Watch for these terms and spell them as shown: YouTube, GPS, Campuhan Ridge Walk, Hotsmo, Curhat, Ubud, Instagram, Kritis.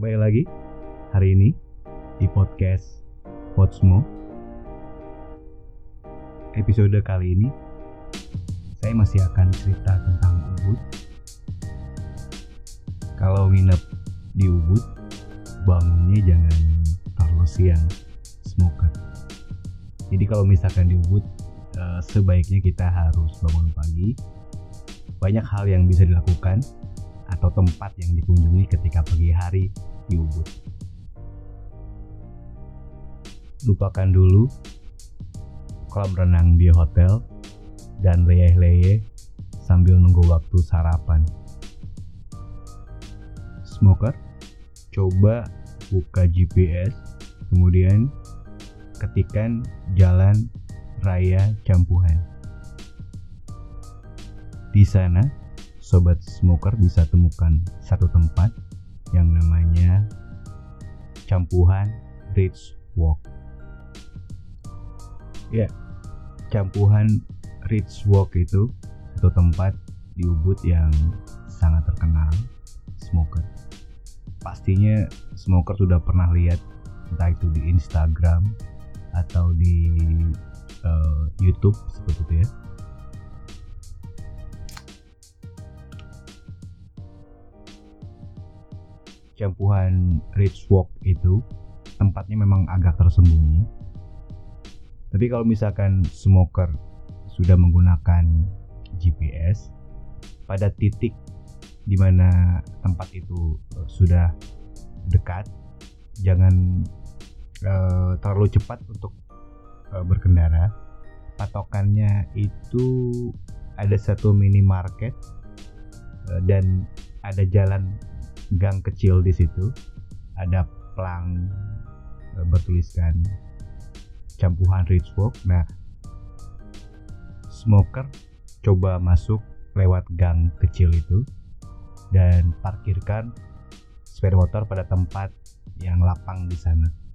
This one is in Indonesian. Kembali lagi hari ini di podcast Hotsmo. Episode kali ini saya masih akan cerita tentang Ubud. Kalau nginep di Ubud, bangunnya jangan terlalu siang, semoga. Jadi kalau misalkan di Ubud, sebaiknya kita harus bangun pagi. Banyak hal yang bisa dilakukan atau tempat yang dikunjungi ketika pagi hari di Ubud. Lupakan dulu kolam renang di hotel dan leyeh-leyeh sambil nunggu waktu sarapan. Smoker, coba buka GPS, kemudian ketikan Jalan Raya Campuhan. Di sana, sobat smoker bisa temukan satu tempat yang namanya Campuhan Ridge Walk. Ya, Campuhan Ridge Walk itu satu tempat di Ubud yang sangat terkenal smoker. Pastinya smoker sudah pernah lihat, entah itu di Instagram atau di YouTube seperti itu ya. Campuhan Ridge Walk itu tempatnya memang agak tersembunyi. Tapi kalau misalkan smoker sudah menggunakan GPS, pada titik di mana tempat itu sudah dekat, jangan terlalu cepat untuk berkendara. Patokannya itu ada satu minimarket dan ada jalan gang kecil di situ. Ada pelang bertuliskan Campuhan Ridge Walk. Nah, smoker coba masuk lewat gang kecil itu dan parkirkan sepeda motor pada tempat yang lapang di sana.